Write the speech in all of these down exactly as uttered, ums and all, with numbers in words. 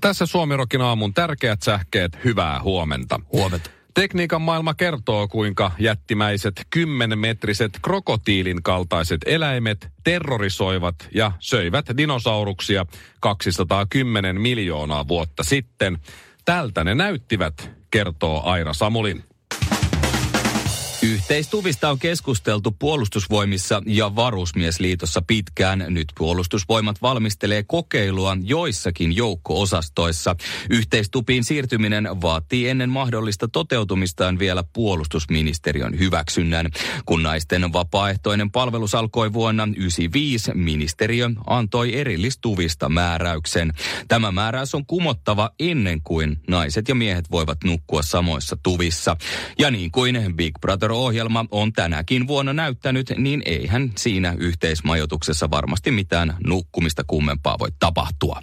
Tässä Suomi-Rokin aamun tärkeät sähkeet. Hyvää huomenta. Huomenta. Tekniikan maailma kertoo, kuinka jättimäiset kymmenmetriset krokotiilin kaltaiset eläimet terrorisoivat ja söivät dinosauruksia kaksisataakymmenen miljoonaa vuotta sitten. Tältä ne näyttivät, kertoo Aira Samulin. Yhteistuvista on keskusteltu puolustusvoimissa ja varusmiesliitossa pitkään. Nyt puolustusvoimat valmistelee kokeilua joissakin joukko-osastoissa. Yhteistupiin siirtyminen vaatii ennen mahdollista toteutumistaan vielä puolustusministeriön hyväksynnän. Kun naisten vapaaehtoinen palvelus alkoi vuonna yhdeksänkymmentäviisi, ministeriö antoi erillistuvista määräyksen. Tämä määräys on kumottava ennen kuin naiset ja miehet voivat nukkua samoissa tuvissa. Ja niin kuin Big Brother ohjelma on tänäkin vuonna näyttänyt, niin eihän siinä yhteismajoituksessa varmasti mitään nukkumista kummempaa voi tapahtua.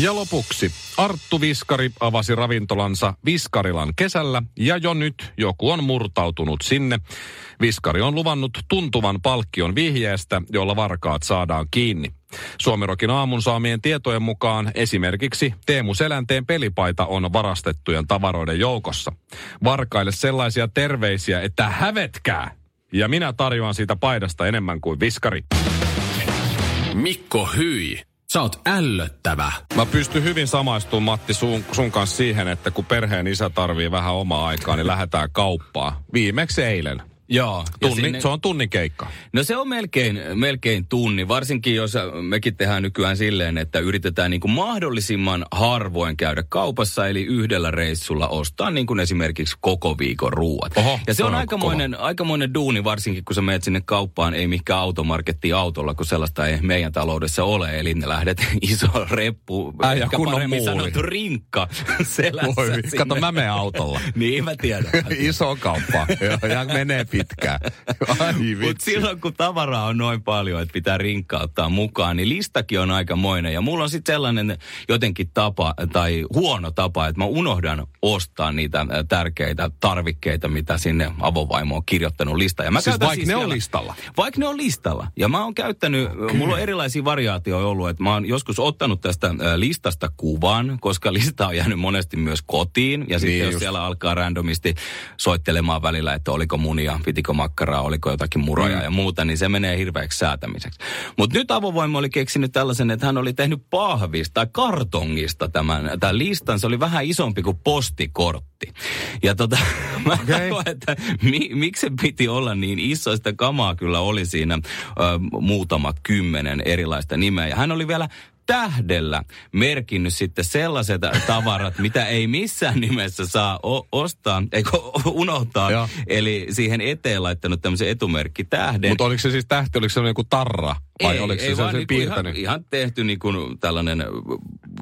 Ja lopuksi Arttu Viskari avasi ravintolansa Viskarilan kesällä ja jo nyt joku on murtautunut sinne. Viskari on luvannut tuntuvan palkkion vihjeestä, jolla varkaat saadaan kiinni. Suomi-Rokin aamun saamien tietojen mukaan esimerkiksi Teemu Selänteen pelipaita on varastettujen tavaroiden joukossa. Varkaille sellaisia terveisiä, että hävetkää! Ja minä tarjoan siitä paidasta enemmän kuin Viskari. Mikko Hyy. Sä oot ällöttävä. Mä pystyn hyvin samaistumaan, Matti, sun, sun kanssa siihen, että kun perheen isä tarvii vähän omaa aikaa, niin lähdetään kauppaan. Viimeksi eilen. Joo. Tunni, sinne, se on tunnin keikka. No se on melkein, melkein tunni, varsinkin jos mekin tehdään nykyään silleen, että yritetään niin kuin mahdollisimman harvoin käydä kaupassa, eli yhdellä reissulla ostaa niin kuin esimerkiksi koko viikon ruuat. Oho, ja se on, on aikamoinen, aikamoinen duuni, varsinkin kun sä menet sinne kauppaan, ei mihinkään automarkettiin autolla, kun sellaista ei meidän taloudessa ole, eli ne lähdet iso reppu, äijä, paremmin muuri. Sanottu rinkka selässä. Voi, sinne. Kato, mä menen autolla. Niin mä tiedän. Iso kauppa, ja menee pitkään. Mutta silloin kun tavaraa on noin paljon, että pitää rinkkauttaa mukaan, niin listakin on aikamoinen. Ja mulla on sitten sellainen jotenkin tapa tai huono tapa, että mä unohdan ostaa niitä tärkeitä tarvikkeita, mitä sinne avovaimo on kirjoittanut listaan. Ja mä siis vaikka siis ne siellä, on listalla? Vaikka ne on listalla. Ja mä oon käyttänyt, Kyllä. mulla on erilaisia variaatioita ollut, että mä oon joskus ottanut tästä listasta kuvan, koska lista on jäänyt monesti myös kotiin. Ja sitten niin jos just. Siellä alkaa randomisti soittelemaan välillä, että oliko munia, pitikö makkaraa, oliko jotakin muroja mm. ja muuta, niin se menee hirveäksi säätämiseksi. Mutta nyt avovoima oli keksinyt tällaisen, että hän oli tehnyt pahvista tai kartongista tämän, tämän listan. Se oli vähän isompi kuin postikortti. Ja tota, mä sanoin, että mi, miksi se piti olla niin iso, sitä kamaa kyllä oli siinä ö, muutama kymmenen erilaista nimeä. Ja hän oli vielä tähdellä merkinnyt sitten sellaiset tavarat, mitä ei missään nimessä saa o- ostaa, eikö unohtaa. Joo. Eli siihen eteen laittanut tämmöisen etumerkki tähden. Mutta oliko se siis tähti, oliko se joku tarra? Vai ei, oliko ei, se vaan niinku piirtänyt? Ihan, ihan tehty niin kuin tällainen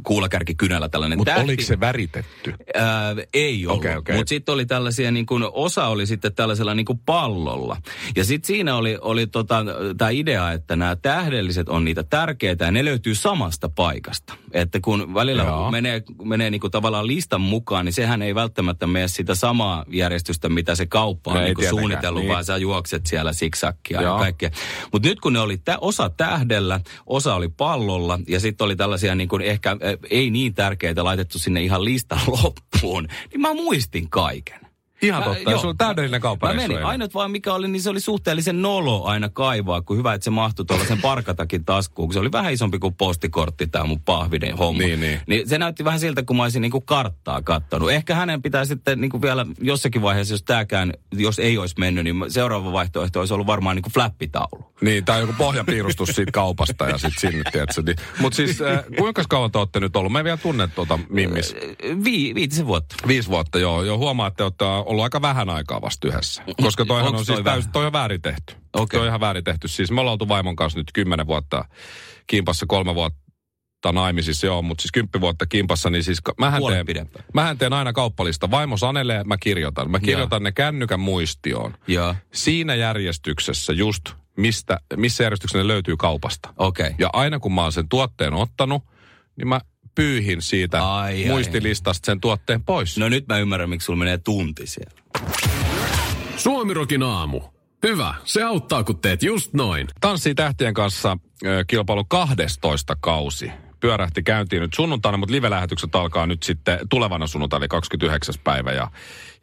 kuulakärkikynällä tällainen Mutta oliko se väritetty? Ää, ei ollut. Okay, okay. Mutta sitten oli tällaisia, niin kuin, osa oli sitten tällaisella niin kuin pallolla. Ja sitten siinä oli, oli tota, tämä idea, että nämä tähdelliset on niitä tärkeitä ja ne löytyy samasta paikasta. Että kun välillä Jaa. menee, menee niin kuin tavallaan listan mukaan, niin sehän ei välttämättä mene sitä samaa järjestystä, mitä se kauppa on niin suunnitellut, niin. Vaan sä juokset siellä siksakkia ja kaikkea. Mutta nyt kun ne oli tä- osa tähdellä, osa oli pallolla ja sitten oli tällaisia niin kuin ehkä eh, ei niin tärkeitä laitettu sinne ihan listan loppuun, niin mä muistin kaiken. Ihan mä, totta, joo, se oli täydellinen kauppareissu. Ainut vaan mikä oli, niin se oli suhteellisen nolo aina kaivaa, kun hyvä, että se mahtui tuollaisen parkatakin taskuun, kun se oli vähän isompi kuin postikortti tämä mun pahvinen homma. Niin, niin. niin se näytti vähän siltä, kun mä olisin niin kuin karttaa kattonut. Ehkä hänen pitää sitten niin kuin vielä jossakin vaiheessa, jos tääkään, jos ei olisi mennyt, niin seuraava vaihtoehto olisi ollut varmaan niin kuin flappitaulu. Niin, tai joku pohjapiirustus siitä kaupasta ja sitten sinne, tiedätkö. Niin. Mutta siis, äh, kuinka kauan te olette nyt ollut? Mä en vielä tunne tuota Mimmis. Vi, viitisen vuotta. Viisi vuotta, joo. joo huomaa, että olette ollut aika vähän aikaa vasta yhdessä. Koska toihan Onks on toi siis täysin, toi on väärin tehty. Okay. Se on ihan väärin tehty. Siis me ollaan oltu vaimon kanssa nyt kymmenen vuotta kimpassa, kolme vuotta naimisissa, joo, mutta siis kymppi vuotta kimpassa, niin siis mähän teen, mähän teen aina kauppalista. Vaimo sanelee, mä kirjoitan. Mä kirjoitan ja. ne kännykän muistioon. Ja. Siinä järjestyksessä just, mistä, missä järjestyksessä ne löytyy kaupasta. Okay. Ja aina kun mä oon sen tuotteen ottanut, niin mä pyyhin siitä ai, muistilistasta sen tuotteen pois. No nyt mä ymmärrän, miksi sulla menee tunti siellä. Suomi-Rokin aamu. Hyvä, se auttaa, kun teet just noin. Tanssii tähtien kanssa kilpailu kahdestoista kausi. Pyörähti käyntiin nyt sunnuntaina, mutta live-lähetykset alkaa nyt sitten tulevana sunnuntaina, eli kaksikymmentäyhdeksäs päivä. Ja,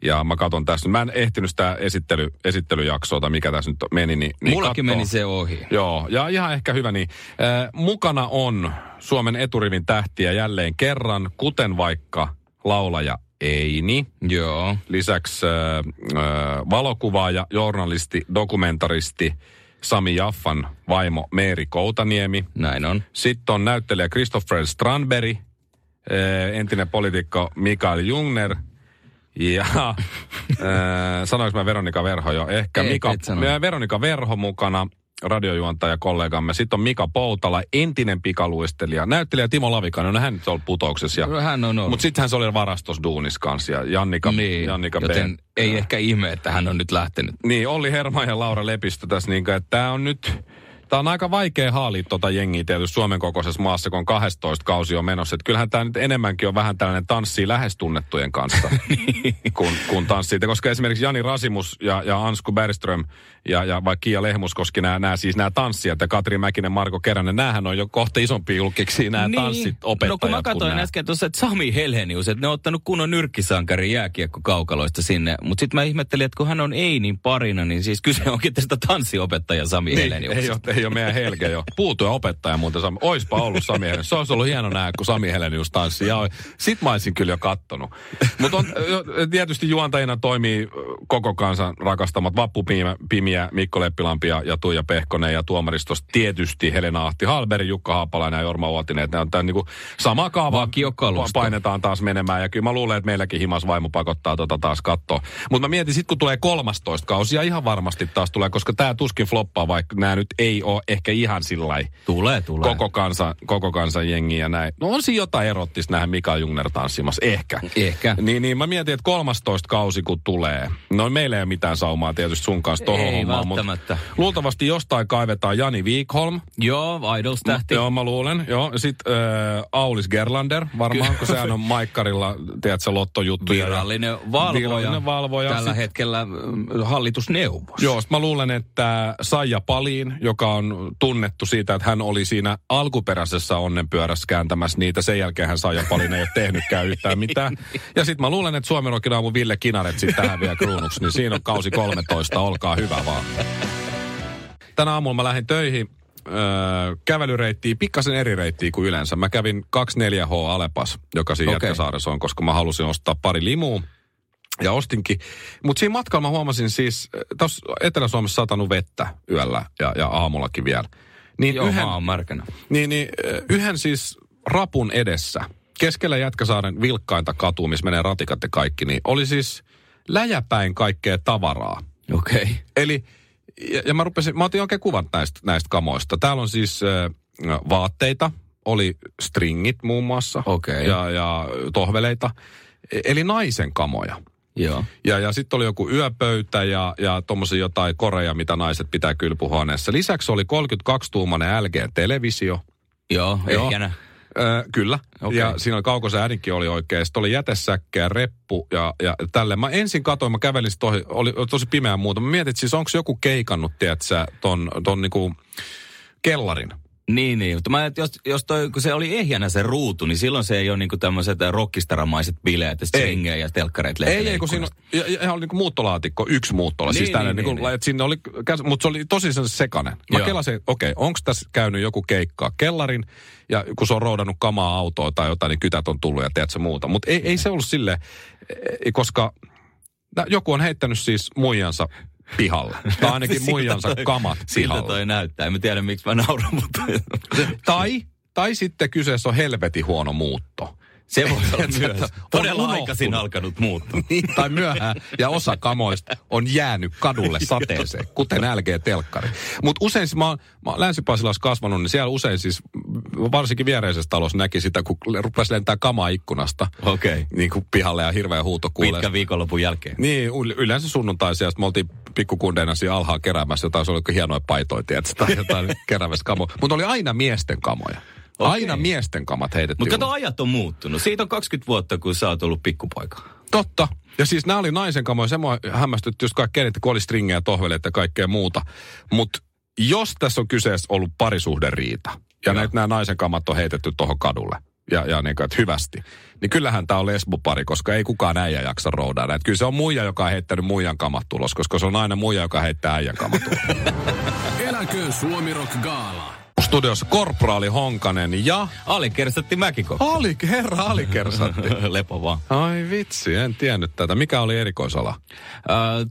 ja mä katson tässä, mä en ehtinyt sitä esittely, esittelyjaksoa, tai mikä tässä nyt meni. Niin, niin mullakin kattoo. Meni se ohi. Joo, ja ihan ehkä hyvä niin. Äh, mukana on Suomen eturivin tähtiä jälleen kerran, kuten vaikka laulaja Eini. Joo. Lisäksi äh, valokuvaaja, journalisti, dokumentaristi Sami Jaffan vaimo Meri Koutaniemi. Näin on. Sitten on näyttelijä Kristoffer Strandberg, entinen poliitikko Mikael Jungner ja sanoinko mä Veronika Verho jo? Ehkä ei, Mika, Veronika Verho mukana, radiojuontaja kollegamme. Sitten on Mika Poutala, entinen pikaluistelija. Näyttelijä Timo Lavikainen, no hän nyt on ollut Putouksessa. Ja, hän on ollut. Mutta sitten hän oli varastosduunis kanssa ja Jannika. Niin, Jannika joten B. ei ehkä ihme, että hän on nyt lähtenyt. Niin, Olli Herman ja Laura Lepistö tässä. Niin, että tämä on nyt, tämä on aika vaikea haalia tota jengiä tietysti Suomen kokoisessa maassa, kun kaksitoista kausi on menossa. Että kyllähän tämä nyt enemmänkin on vähän tällainen tanssii lähes tunnettujen kanssa, kun, kun tanssii. Koska esimerkiksi Jani Rasimus ja, ja Ansku Bergström ja, ja vaikka Kia Lehmuskoski, nämä, nämä siis nämä tanssijat ja Katri Mäkinen, Marko Keränen, näähän on jo kohta isompia julkiksi nämä niin, tanssit opettajat. No kun mä katsoin kun äsken tuossa, että Sami Helenius, että ne on ottanut kunnon nyrkkisankarin jääkiekkokaukaloista sinne. Mutta sitten mä ihmettelin, että kun hän on Einin parina, niin siis kyse onkin tästä tanssiopettaja Sami niin, Heleniuksesta. Ei ole meidän Helge jo. Puutuja opettaja muuten. Sam... Oispa ollut Sami Helenius. Se olisi ollut hieno nähdä, kun Sami Helenius tanssi. Ja sit mä olisin kyllä jo kattonut. Mutta tietysti juontajina toimii koko kansan rakastamat Vappu Pimiä, Mikko Leppilampi ja, ja Tuija Pehkonen ja tuomaristossa tietysti Helena Ahti Hallberg, Jukka Haapalainen ja Jorma Uotinen. Nämä on tämän niinku sama kaava. Painetaan taas menemään. Ja kyllä mä luulen, että meilläkin himas vaimo pakottaa tota taas kattoa. Mutta mä mietin sit, kun tulee kolmastoista kausia, ihan varmasti taas tulee, koska tää tuskin floppaa, vaikka nämä nyt ei ole ehkä ihan sillai tulee, tulee. Koko, kansan, koko kansan jengi ja näin. No on siinä jotain erottista nähdä Mikael Jungner tanssimassa. Ehkä. Ehkä. Niin, niin mä mietin, että kolmastoista kausi kun tulee. No meillä ei ole mitään saumaa tietysti sun kanssa tohon hommaan. Mutta luultavasti jostain kaivetaan Jani Wikholm. Joo, Idols-tähti. Joo, mä luulen. Joo, sit äh, Aulis Gerlander varmaan, kun sehän on maikkarilla, tiedät sä, lottojuttuja. Virallinen valvoja. Virallinen valvoja. Tällä sit hetkellä hallitusneuvos. Joo, sit mä luulen, että Saija Palin, joka on tunnettu siitä, että hän oli siinä alkuperäisessä onnenpyörässä kääntämässä niitä. Sen jälkeen hän Saija Palin ei ole tehnytkään yhtään mitään. Ja sit mä luulen, että Suomi-Rokin aamu Ville Kinaret sit tähän vielä kruunuksi, niin siinä on kausi kolmetoista, olkaa hyvä vaan. Tänä aamulla mä lähdin töihin öö, kävelyreittiin, pikkasen eri reittiin kuin yleensä. Mä kävin kaksikymmentäneljä H Alepas, joka siinä okay. Jätkäsaaressa on, koska mä halusin ostaa pari limua. Ja ostinkin. Mutta siinä matkalla mä huomasin siis, tässä Etelä-Suomessa satanut vettä yöllä ja, ja aamullakin vielä. Niin joo, yhden, on märkänä. Niin, niin yhden siis rapun edessä, keskellä Jätkäsaaren vilkkainta katua, missä menee ratikat ja kaikki, niin oli siis läjäpäin kaikkea tavaraa. Okei. Okay. Eli, ja, ja mä rupesin, mä otin oikein kuvan näistä, näistä kamoista. Täällä on siis äh, vaatteita, oli stringit muun muassa. Okay. Ja, ja tohveleita. Eli naisen kamoja. Joo. Ja, ja sitten oli joku yöpöytä ja, ja tommosia jotain koreja, mitä naiset pitää kylpyhuoneessa. Lisäksi oli kolmekymmentäkaksituumainen L G-televisio. Joo, ehjänä. Öö, kyllä. Okay. Ja siinä oli kaukoisen äidinkin oli oikein. Sitten oli jätesäkkä, reppu ja, ja tälleen. Mä ensin katsoin, mä kävelin sit ohi, oli tosi pimeää muuta. Mä mietin, siis onko joku keikannut, tiedätkö, ton, ton niinku kellarin. Niin, niin. Mutta mä, jos, jos toi, kun se oli ehjänä se ruutu, niin silloin se ei ole niinku tämmöiset rockstaramaiset bileet, stringejä ja telkkareet. Ei, ei, kun siinä ja, ja oli niinku muuttolaatikko, yksi muuttola. Niin, siis tänne niin, niinku, niin. Sinne oli, mutta se oli tosi sekainen. Mä kelasin, okei, okay, onko tässä käynyt joku keikkaa kellarin, ja kun se on roudannut kamaa autoa tai jotain, niin kytät on tullut ja teet se muuta. Mutta ei, ei se ollut silleen, koska joku on heittänyt siis muijansa pihalla. Tai ainakin muijansa toi, kamat pihalla. Siltä toi näyttää. En mä tiedä, miksi mä nauran, mutta... tai, tai sitten kyseessä on helvetin huono muutto. Se voi olla myös. Todella aikaisin alkanut muuttaa. Niin. Tai myöhään. Ja osa kamoista on jäänyt kadulle sateeseen, kuten L G-telkkari. Mutta usein, mä oon, mä oon Länsi-Pasilassa kasvanut, niin siellä usein siis, varsinkin viereisessä talossa näki sitä, kun rupesi lentää kamaa ikkunasta. Okei. Okay. Niin kuin pihalle ja hirveä huuto kuulee. Pitkä viikonlopun jälkeen. Niin, yleensä sunnuntaisia. Me oltiin pikkukundeina siellä alhaa keräämässä jotain, se oli hienoja paitoja, tietysti, tai jotain keräämässä kamoja. Mutta oli aina miesten kamoja. Okay. Aina miesten kamat heitettiin. Mutta kato, ajat on muuttunut. Siitä on kaksikymmentä vuotta, kun sä oot ollut pikkupoika. Totta. Ja siis nämä oli naisen kamoja. Se mua hämmästytti just kaikkea, että kun oli stringejä, tohveleita ja kaikkea muuta. Mutta jos tässä on kyseessä ollut parisuhderiita, ja näitä, nämä naisen kamat on heitetty tuohon kadulle, ja, ja niin kuin, että hyvästi, niin kyllähän tämä on lesbopari, koska ei kukaan äijä jaksa roudaa näitä. Kyllä se on muija, joka on heittänyt muijan kamat tulos, koska se on aina muija, joka heittää äijän kamat tulos. Eläköön Suomi-Rock Gaala. Studiossa korporaali Honkanen ja... Alikersätti Mäkiko. Ali, herra Alikersätti. Lepo vaan. Ai vitsi, en tiennyt tätä. Mikä oli erikoisala? Äh,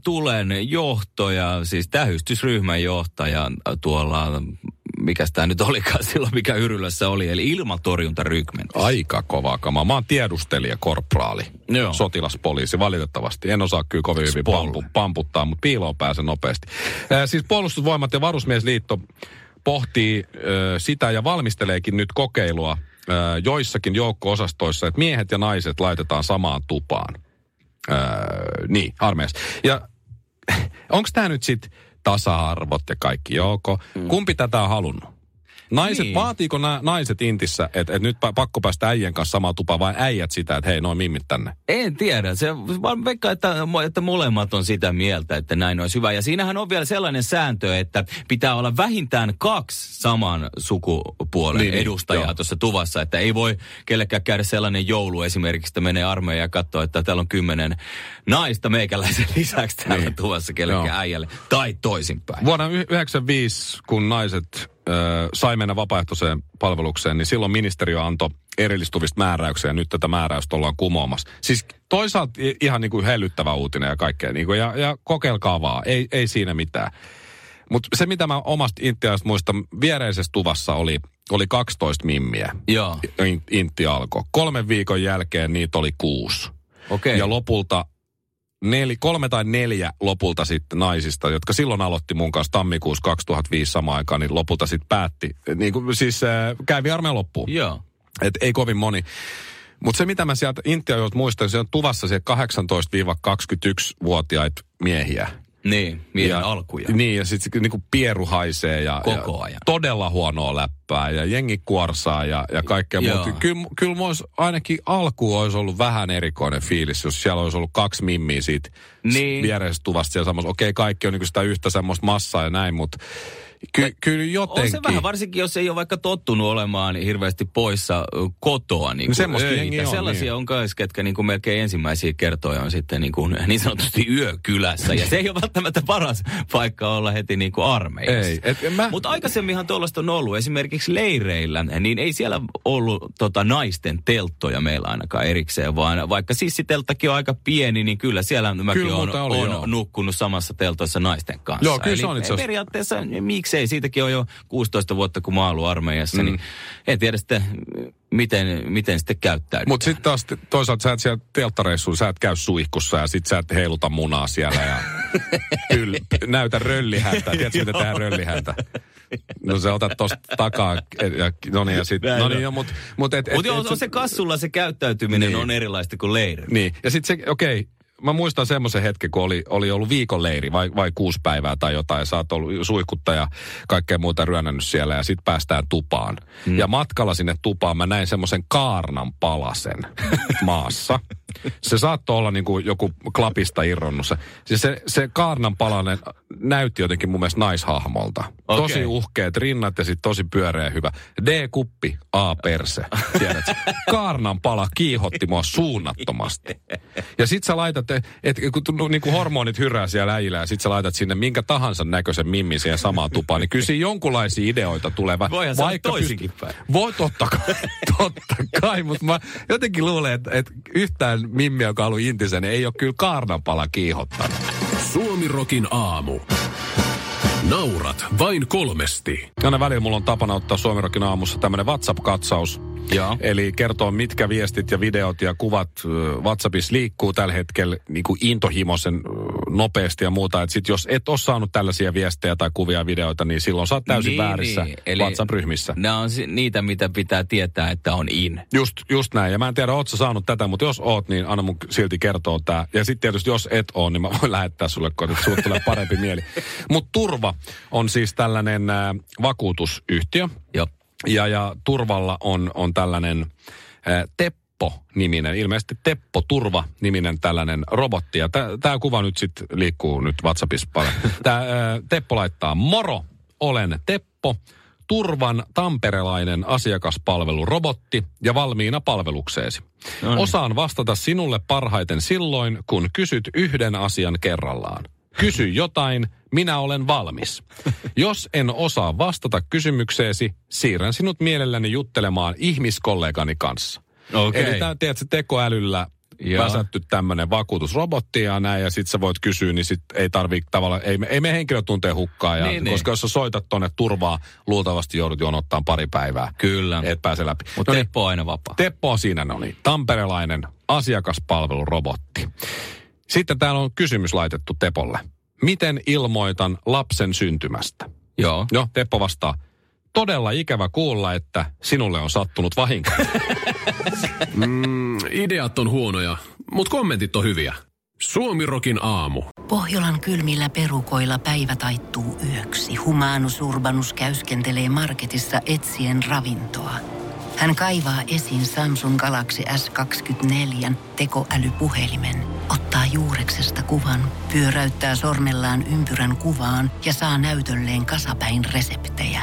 tulen johtoja, siis tähystysryhmän johtaja tuolla... Mikäs tää nyt olikaan silloin, mikä Yrylässä oli, eli ilmatorjuntarykmentissä. Aika kovaa kamaa. Mä oon tiedustelija, korporaali, joo. Sotilaspoliisi, valitettavasti. En osaa kyllä kovin hyvin pampu, pamputtaa, mutta piiloon pääsen nopeasti. Äh, siis Puolustusvoimat ja Varusmiesliitto pohtii äh, sitä ja valmisteleekin nyt kokeilua äh, joissakin joukko-osastoissa, että miehet ja naiset laitetaan samaan tupaan. Äh, niin, armeijassa. Ja onks tää nyt sit... tasa-arvot ja kaikki, joko. Mm. Kumpi tätä on halunnut? Naiset, niin. Vaatiiko nämä naiset intissä, että et nyt pakko päästä äijien kanssa samaan tupaan, vai äijät sitä, että hei, noin mimmit tänne? En tiedä. Se vaan veikkaa, että, että molemmat on sitä mieltä, että näin olisi hyvä. Ja siinähän on vielä sellainen sääntö, että pitää olla vähintään kaksi saman sukupuolen niin, edustajaa niin, tuossa tuvassa. Että ei voi kellekään käydä sellainen joulu esimerkiksi, että menee armeijaan ja katsoo, että täällä on kymmenen naista meikäläisen lisäksi täällä niin, tuvassa kellekään joo, äijälle. Tai toisinpäin. Vuonna yhdeksänkymmentäviisi, kun naiset... sai mennä vapaaehtoiseen palvelukseen, niin silloin ministeriö antoi erillistuvista määräyksiä, ja nyt tätä määräystä ollaan kumoamassa. Siis toisaalta ihan niin kuin hellyttävä uutinen ja kaikkea, niin kuin, ja, ja kokeilkaa vaan, ei, ei siinä mitään. Mutta se, mitä mä omasta intialaisesta muistan, viereisessä tuvassa oli, oli kaksitoista mimmiä. Joo. Inti alkoi. Kolmen viikon jälkeen niitä oli kuusi. Okei. Ja lopulta... Neli, kolme tai neljä lopulta sitten naisista, jotka silloin aloitti mun kanssa tammikuussa kaksituhattaviisi samaan aikaan, niin lopulta sitten päätti. Niin kuin siis äh, kävi armeen loppuun. Joo. Et ei kovin moni. Mutta se mitä mä sieltä intialaisista muistan, se on tuvassa se kahdeksantoista kaksikymmentäyksi-vuotiaita miehiä. Niin, miehen alkuja. Niin, ja sitten niin kuin pieru haisee ja, koko ajan. Ja todella huonoa läppää ja jengi kuorsaa ja, ja kaikkea muuta. Kyllä, kyllä olisi ainakin alkuun olisi ollut vähän erikoinen fiilis, jos siellä olisi ollut kaksi mimmiä siitä niin, vieressä tuvasta siellä samassa. Okei, kaikki on niin kuin sitä yhtä semmoista massaa ja näin, mutta... Ky- kyllä jotenkin. On se vähän, varsinkin jos ei ole vaikka tottunut olemaan hirveästi poissa kotoa. Niin no öitä. On, sellaisia niin, on myös, ketkä niin kuin melkein ensimmäisiä kertoja on sitten niin, kuin, niin sanotusti yökylässä. Ja se ei ole välttämättä paras paikka olla heti niin kuin armeijassa. Mä... Mutta aikaisemminhan tuollaista on ollut. Esimerkiksi leireillä, niin ei siellä ollut tota, naisten telttoja meillä ainakaan erikseen. Vaan vaikka sissitelttakin on aika pieni, niin kyllä siellä mäkin olen nukkunut samassa teltoissa naisten kanssa. Joo, kyllä se on itse asiassa. Periaatteessa miksi? Ei, siitäkin on jo kuusitoista vuotta, kun mä oon armeijassa, mm. niin en tiedä sitten, miten, miten sitten käyttäydytään. Mutta sitten taas toisaalta sä et siellä telttareissuun, sä et käy suihkussa ja sit sä et heiluta munaa siellä ja yl, näytä röllihäntä. Tiedätkö, miten tehdään röllihäntä? No se otat tosta takaa, ja, no niin, ja sit, no niin, mutta... Mutta se kassulla se käyttäytyminen niin, on erilaista kuin leirillä. Niin, ja sitten se, okei. Okay. Mä muistan semmoisen hetken, kun oli, oli ollut viikon leiri vai, vai kuusi päivää tai jotain, ja sä oot ollut suihkuttaja ja kaikkea muuta ryönännyt siellä, ja sit päästään tupaan. Mm. Ja matkalla sinne tupaan mä näin semmoisen kaarnan palasen maassa. Se saattoi olla niin kuin joku klapista irronnut. Siis se, se kaarnan palanen näytti jotenkin mun mielestä naishahmolta. Okay. Tosi uhkeet rinnat ja sit tosi pyöreä hyvä. D-kuppi, A-perse. Tiedätkö? Kaarnan pala kiihotti mua suunnattomasti. Ja sit sä laitat, että et, niin kuin hormonit hyrää siellä äijillä, ja sit sä laitat sinne minkä tahansa näköisen mimmin siihen samaan tupaan, niin kyllä siinä jonkunlaisia ideoita tulee. Voihan sanoa toisinkin päin. Voi totta kai, totta kai, mutta mä jotenkin luulen, että et yhtään mimmi, joka on ollut intisen, ei ole kyllä kaarnanpala kiihottanut. Suomi-Rokin aamu. Naurat vain kolmesti. Aina välillä mulla on tapana ottaa Suomi-Rokin aamussa tämmönen WhatsApp-katsaus. Joo. Eli kertoo, mitkä viestit ja videot ja kuvat WhatsAppissa liikkuu tällä hetkellä niin kuin intohimoisen nopeasti ja muuta. Että sit jos et ole saanut tällaisia viestejä tai kuvia ja videoita, niin silloin sä oot täysin niin, väärissä niin. WhatsApp-ryhmissä. Nämä on niitä, mitä pitää tietää, että on in. Just, just näin. Ja mä en tiedä, oot sä saanut tätä, mutta jos oot, niin anna mun silti kertoa tää. Ja sitten tietysti, jos et oo, niin mä voin lähettää sulle, kun sulle tulee parempi mieli. Mutta Turva on siis tällainen äh, vakuutusyhtiö. Joo. Ja, ja Turvalla on, on tällainen äh, Teppo-niminen, ilmeisesti Teppo-Turva-niminen tällainen robotti. Ja tämä kuva nyt sitten liikkuu nyt WhatsAppissa paljon. Tää, äh, Teppo laittaa, moro, olen Teppo, Turvan tamperelainen asiakaspalvelurobotti ja valmiina palvelukseesi. Noniin. Osaan vastata sinulle parhaiten silloin, kun kysyt yhden asian kerrallaan. Kysy jotain, minä olen valmis. Jos en osaa vastata kysymykseesi, siirrän sinut mielelläni juttelemaan ihmiskollegani kanssa. Okay. Eli tämä, tiedätkö, tekoälyllä väsätty tämmöinen vakuutusrobotti ja näin, ja sit sä voit kysyä, niin sit ei tarvii tavallaan, ei, ei me henkilö tuntee hukkaa, ja, niin, koska niin. Jos sä soitat tonne Turvaa, luultavasti joudut jonottaan pari päivää. Kyllä. Et pääse läpi. Mutta no Teppo on aina vapaa. Teppo on siinä, no niin, tamperelainen asiakaspalvelurobotti. Sitten täällä on kysymys laitettu Tepolle. Miten ilmoitan lapsen syntymästä? Joo. Joo, Teppo vastaa. Todella ikävä kuulla, että sinulle on sattunut vahinko. mm, ideat on huonoja, mutta kommentit on hyviä. Suomi-Rokin aamu. Pohjolan kylmillä perukoilla päivä taittuu yöksi. Humanus Urbanus käyskentelee marketissa etsien ravintoa. Hän kaivaa esiin Samsung Galaxy S kaksikymmentäneljä tekoälypuhelimen, ottaa juureksesta kuvan, pyöräyttää sormellaan ympyrän kuvaan ja saa näytölleen kasapäin reseptejä.